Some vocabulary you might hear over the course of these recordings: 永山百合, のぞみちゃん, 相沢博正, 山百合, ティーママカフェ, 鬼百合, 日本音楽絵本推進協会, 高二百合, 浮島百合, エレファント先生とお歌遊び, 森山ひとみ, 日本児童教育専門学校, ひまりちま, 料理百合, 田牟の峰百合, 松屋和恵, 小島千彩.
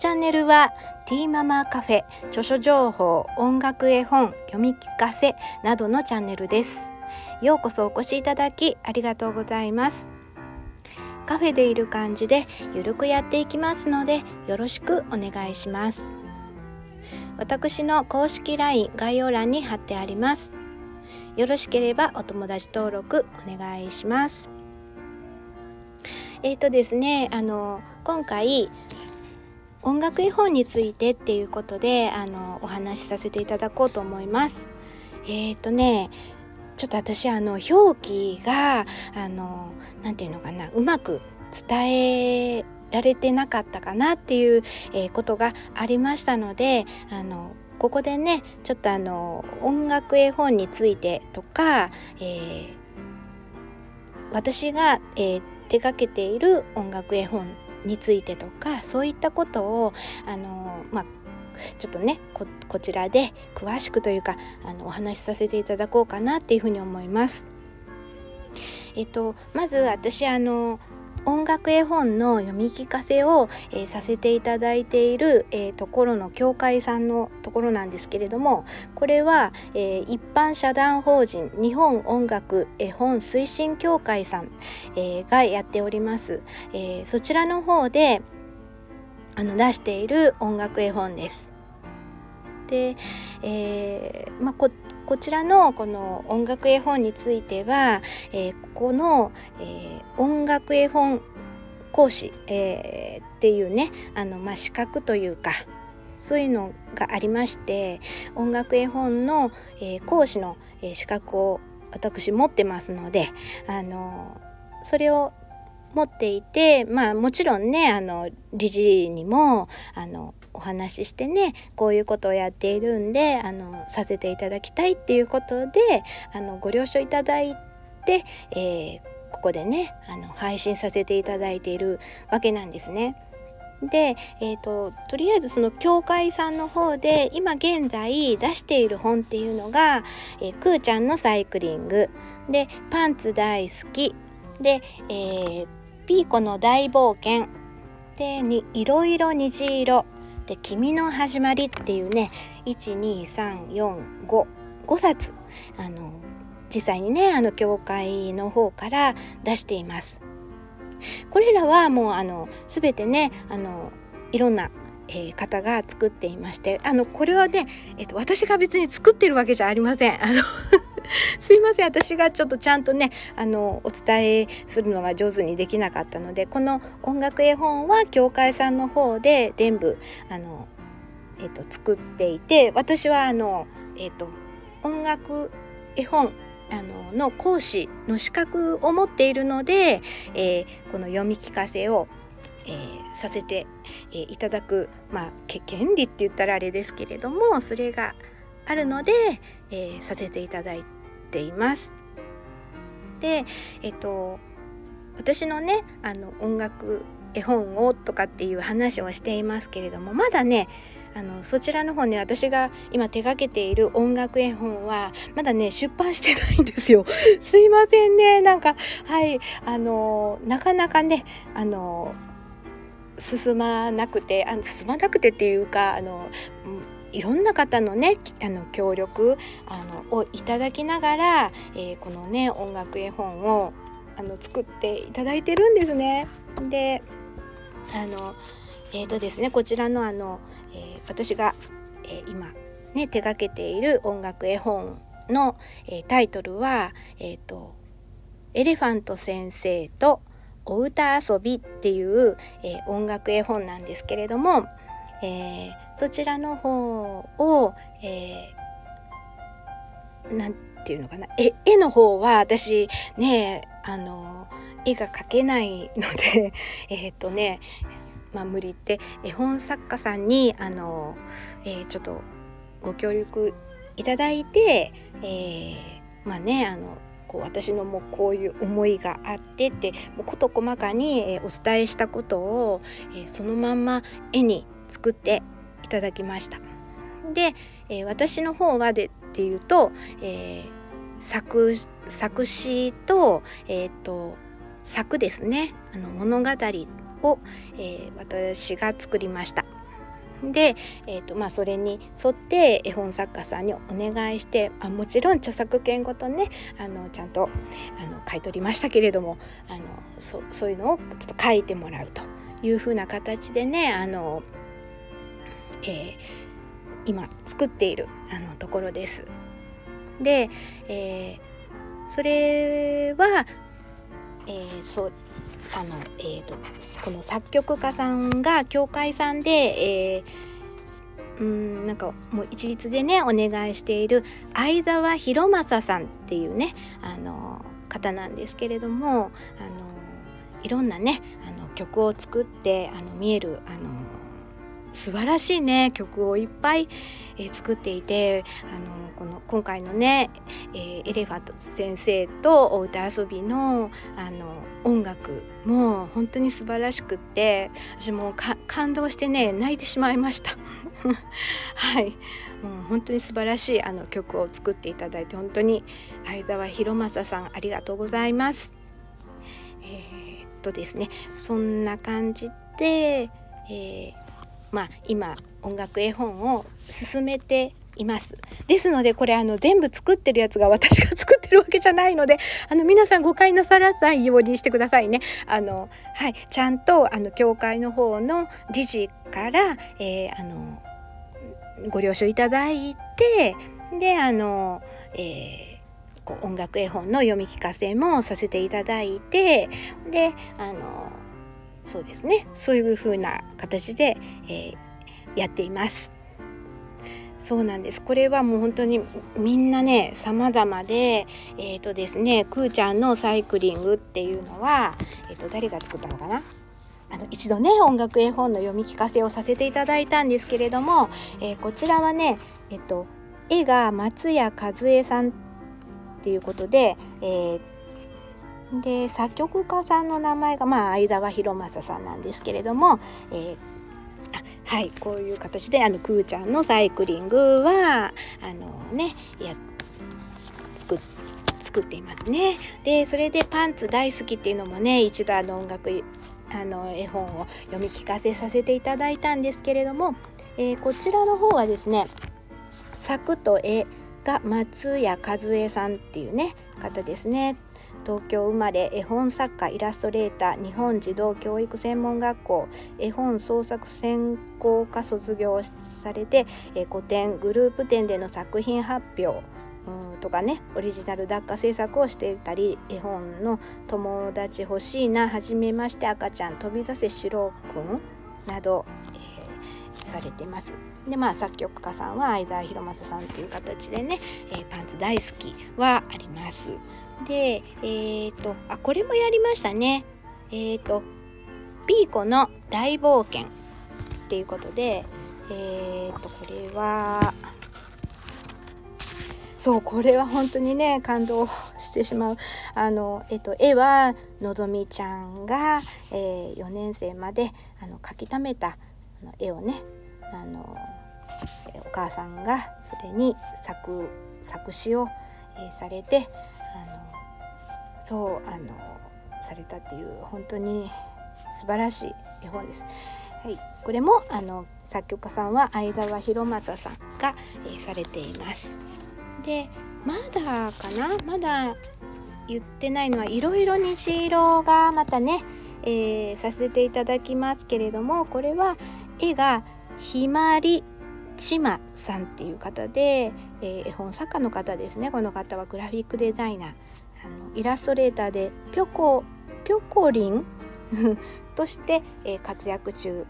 チャンネルはティーママカフェ、著書情報、音楽絵本、読み聞かせなどのチャンネルです。ようこそお越しいただきありがとうございます。カフェでいる感じでゆるくやっていきますので、よろしくお願いします。私の公式 LINE 概要欄に貼ってあります。よろしければお友達登録お願いします。ですね、今回音楽絵本についてっていうことでお話しさせていただこうと思います。ちょっと私表記がなんていうのかな、うまく伝えられてなかったかなっていうことがありましたので、ここでねちょっと音楽絵本についてとか、私が、手掛けている音楽絵本についてとか、そういったことをちょっとね こちらで詳しくというかお話しさせていただこうかなっていうふうに思います。まず私音楽絵本の読み聞かせを、させていただいている、ところの協会さんのところなんですけれども、これは、一般社団法人日本音楽絵本推進協会さん、がやっております。そちらの方で出している音楽絵本です。で、こちらのこの音楽絵本については、この、音楽絵本講師、っていうね資格というかそういうのがありまして、音楽絵本の、講師の、資格を私持ってますので、それを持っていて、もちろんね理事にもお話ししてね、こういうことをやっているんでさせていただきたいっていうことでご了承いただいて、ここでね配信させていただいているわけなんですね。で、とりあえずその協会さんの方で今現在出している本っていうのが、くーちゃんのサイクリングで、パンツ大好きで、ピーコの大冒険で、いろいろ虹色で、君の始まりっていうね 1,2,3,4,5 冊実際にね協会の方から出しています。これらはもう全てねいろんな、方が作っていまして、これはね、私が別に作ってるわけじゃありません。すいません、私がちょっとちゃんとねお伝えするのが上手にできなかったので、この音楽絵本は協会さんの方で全部作っていて、私は音楽絵本の講師の資格を持っているので、この読み聞かせを、させて、いただく、権利って言ったらあれですけれども、それがあるので、させていただいています。で、私のね音楽絵本をとかっていう話をしていますけれども、まだねそちらの方ね、私が今手掛けている音楽絵本はまだね出版してないんですよ。すいませんね、なかなかね進まなくて、進まなくてっていうかいろんな方のね協力をいただきながら、このね音楽絵本を作っていただいてるんですね。でですね、こちらの私が、今ね手掛けている音楽絵本の、タイトルはエレファント先生とお歌遊びっていう、音楽絵本なんですけれども、そちらの方を、なんていうのかな、絵の方は私ね絵が描けないので無理って絵本作家さんにちょっとご協力いただいて、私のもうこういう思いがあってってもう事細かにお伝えしたことを、そのまんま絵に作っていただきました。で、私の方はでっていうと、作詞 と,、作ですね物語を、私が作りました。で、それに沿って絵本作家さんにお願いして、もちろん著作権ごとねちゃんと買い取りましたけれども、そういうのをちょっと書いてもらうというふうな形でね、今作っているところです。で、それは、この作曲家さんが協会さんで、なんかもう一律でねお願いしている相沢博正さんっていうね方なんですけれども、いろんなね曲を作って見える素晴らしいね曲をいっぱい、作っていて、今回のね、エレファント先生とお歌遊びの、音楽も本当に素晴らしくって、私も感動してね泣いてしまいましたはい、もう本当に素晴らしい曲を作っていただいて、本当に相沢博正さんありがとうございます。ですね、そんな感じで、今音楽絵本を進めています。ですのでこれ全部作ってるやつが私が作ってるわけじゃないので、皆さん誤解なさらないようにしてくださいね。はい、ちゃんと協会の方の理事から、ご了承いただいて、で音楽絵本の読み聞かせもさせていただいて、でそうですね、そういう風な形で、やっています。そうなんです。これはもう本当にみんなね様々で、ですね、くーちゃんのサイクリングっていうのは、誰が作ったのかな、一度ね音楽絵本の読み聞かせをさせていただいたんですけれども、こちらはね、絵が松屋和恵さんっていうことで、で作曲家さんの名前が、相沢博正さんなんですけれども、はい、こういう形でくーちゃんのサイクリングは作っていますね。でそれでパンツ大好きっていうのもね、一度音楽絵本を読み聞かせさせていただいたんですけれども、こちらの方はですね、作と絵が松屋和恵さんっていうね方ですね。東京生まれ、絵本作家、イラストレーター、日本児童教育専門学校絵本創作専攻科卒業されて、個展、グループ展での作品発表とかね、オリジナル雑貨制作をしていたり、絵本の友達欲しいな、はじめまして赤ちゃん、飛び出せしろうくんなど、されてます。で作曲家さんは相沢博正さんという形でね、パンツ大好きはあります。でこれもやりましたね。ピーコの大冒険っていうことで、これは本当にね感動してしまう。絵はのぞみちゃんが、4年生まで描きためた絵をね、お母さんがそれに作詞を、されてされたっていう、本当に素晴らしい絵本です。はい、これも作曲家さんは相沢博正さんが、されています。でまだかな、まだ言ってないのは、いろいろ虹色がまたね、させていただきますけれども、これは絵がひまりちまさんっていう方で、絵本作家の方ですね。この方はグラフィックデザイナー、イラストレーターでぴょこりんとして、活躍中、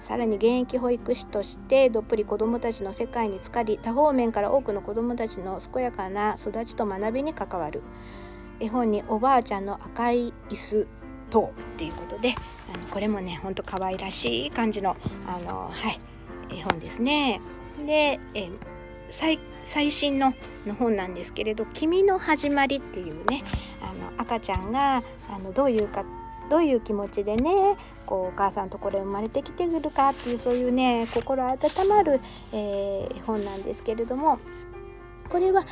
さらに現役保育士としてどっぷり子どもたちの世界に浸かり、多方面から多くの子どもたちの健やかな育ちと学びに関わる。絵本におばあちゃんの赤い椅子ということで、これもねほんと可愛らしい感じの、絵本ですね。で、最新の本なんですけれど、君の始まりっていうね、赤ちゃんがどういう気持ちでね、お母さんとこれ生まれてきてくるかっていう、そういうね心温まる、本なんですけれども、これは、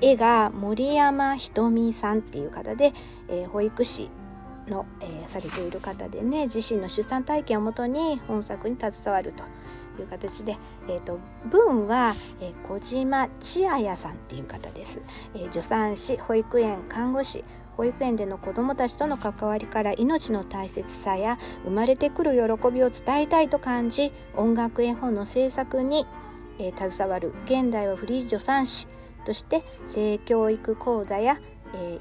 絵が森山ひとみさんっていう方で、保育士の、されている方でね、自身の出産体験をもとに本作に携わるという形で、文は、小島千彩さんっていう方です。助産師、保育園、看護師、保育園での子どもたちとの関わりから命の大切さや生まれてくる喜びを伝えたいと感じ、音楽絵本の制作に、携わる現代はフリー助産師として性教育講座や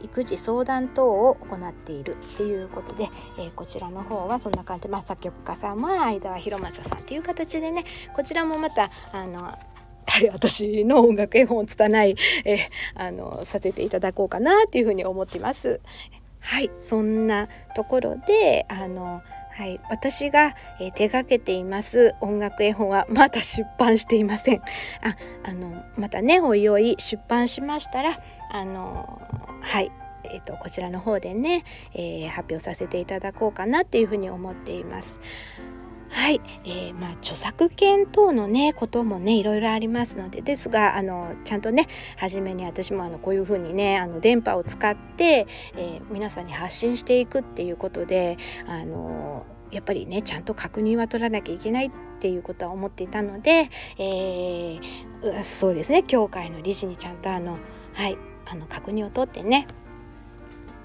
育児相談等を行っているということで、こちらの方はそんな感じで、作曲家さんも相田博正さんという形でね、こちらもまた私の音楽絵本を拙い、させていただこうかなというふうに思っています。はい、そんなところで私が手がけています音楽絵本はまだ出版していません。またね、おいおい出版しましたらこちらの方でね、発表させていただこうかなっていうふうに思っています。はい、著作権等のねこともねいろいろありますので、ですがちゃんとね初めに私もこういうふうにね電波を使って、皆さんに発信していくっていうことでやっぱりねちゃんと確認は取らなきゃいけないっていうことは思っていたので、そうですね、協会の理事にちゃんと確認を取ってね、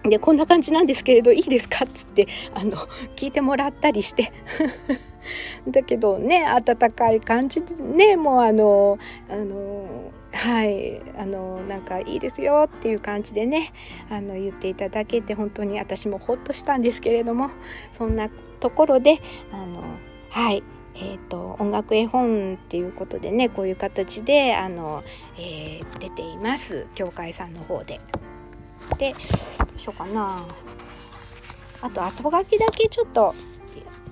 でこんな感じなんですけれどいいですかっつって聞いてもらったりしてだけどね温かい感じでね、もうなんかいいですよっていう感じでね言っていただけて本当に私もほっとしたんですけれども、そんなところで音楽絵本っていうことでねこういう形で出ています。協会さんの方でどうしようかな。あと後書きだけちょっと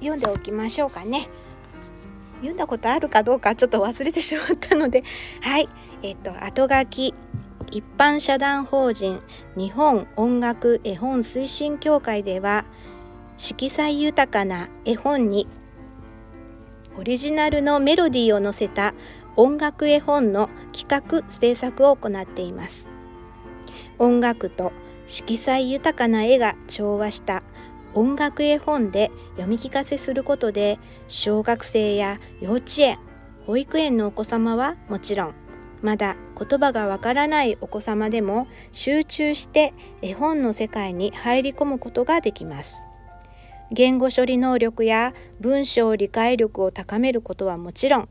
読んでおきましょうかね。読んだことあるかどうかちょっと忘れてしまったので、後書き。一般社団法人日本音楽絵本推進協会では、色彩豊かな絵本にオリジナルのメロディーを載せた音楽絵本の企画・制作を行っています。音楽と色彩豊かな絵が調和した音楽絵本で読み聞かせすることで、小学生や幼稚園、保育園のお子様はもちろん、まだ言葉がわからないお子様でも集中して絵本の世界に入り込むことができます。言語処理能力や文章理解力を高めることはもちろん、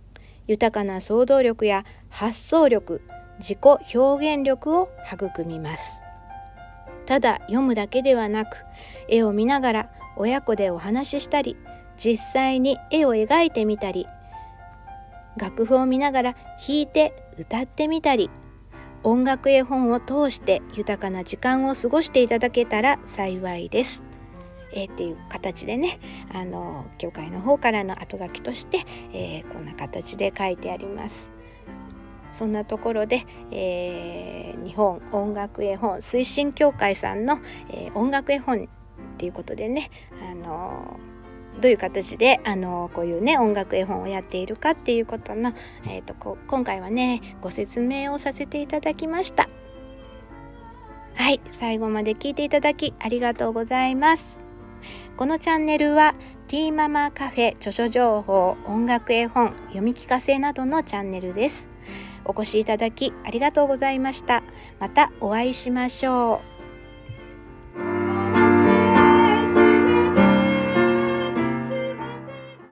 豊かな想像力や発想力、自己表現力を育みます。ただ読むだけではなく、絵を見ながら親子でお話ししたり、実際に絵を描いてみたり、楽譜を見ながら弾いて歌ってみたり、音楽絵本を通して豊かな時間を過ごしていただけたら幸いです。っていう形でね協会の方からの後書きとして、こんな形で書いてあります。そんなところで、日本音楽絵本推進協会さんの、音楽絵本っていうことでねどういう形でこういうね音楽絵本をやっているかっていうことの、今回はねご説明をさせていただきました。はい、最後まで聞いていただきありがとうございます。このチャンネルはティーママカフェ著書情報、音楽絵本、読み聞かせなどのチャンネルです。お越しいただきありがとうございました。またお会いしましょう。